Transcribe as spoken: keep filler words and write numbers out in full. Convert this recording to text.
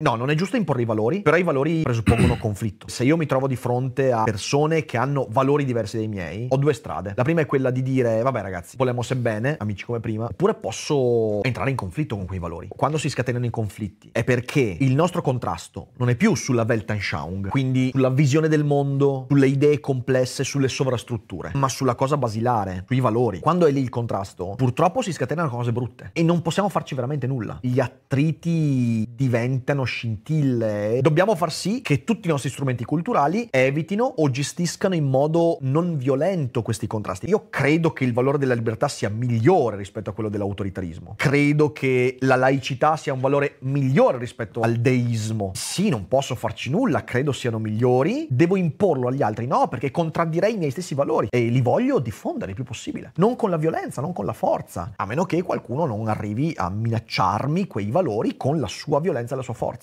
No, non è giusto imporre i valori, però i valori presuppongono conflitto. Se io mi trovo di fronte a persone che hanno valori diversi dai miei, ho due strade. La prima è quella di dire, vabbè ragazzi, vogliamo sebbene, amici come prima, oppure posso entrare in conflitto con quei valori. Quando si scatenano i conflitti è perché il nostro contrasto non è più sulla Weltanschauung, quindi sulla visione del mondo, sulle idee complesse, sulle sovrastrutture, ma sulla cosa basilare, sui valori. Quando è lì il contrasto, purtroppo si scatenano cose brutte e non possiamo farci veramente nulla. Gli attriti diventano scintille. Dobbiamo far sì che tutti i nostri strumenti culturali evitino o gestiscano in modo non violento questi contrasti. Io credo che il valore della libertà sia migliore rispetto a quello dell'autoritarismo. Credo che la laicità sia un valore migliore rispetto al deismo. Sì, non posso farci nulla, credo siano migliori. Devo imporlo agli altri? No, perché contraddirei i miei stessi valori e li voglio diffondere il più possibile. Non con la violenza, non con la forza, a meno che qualcuno non arrivi a minacciarmi quei valori con la sua violenza e la sua forza.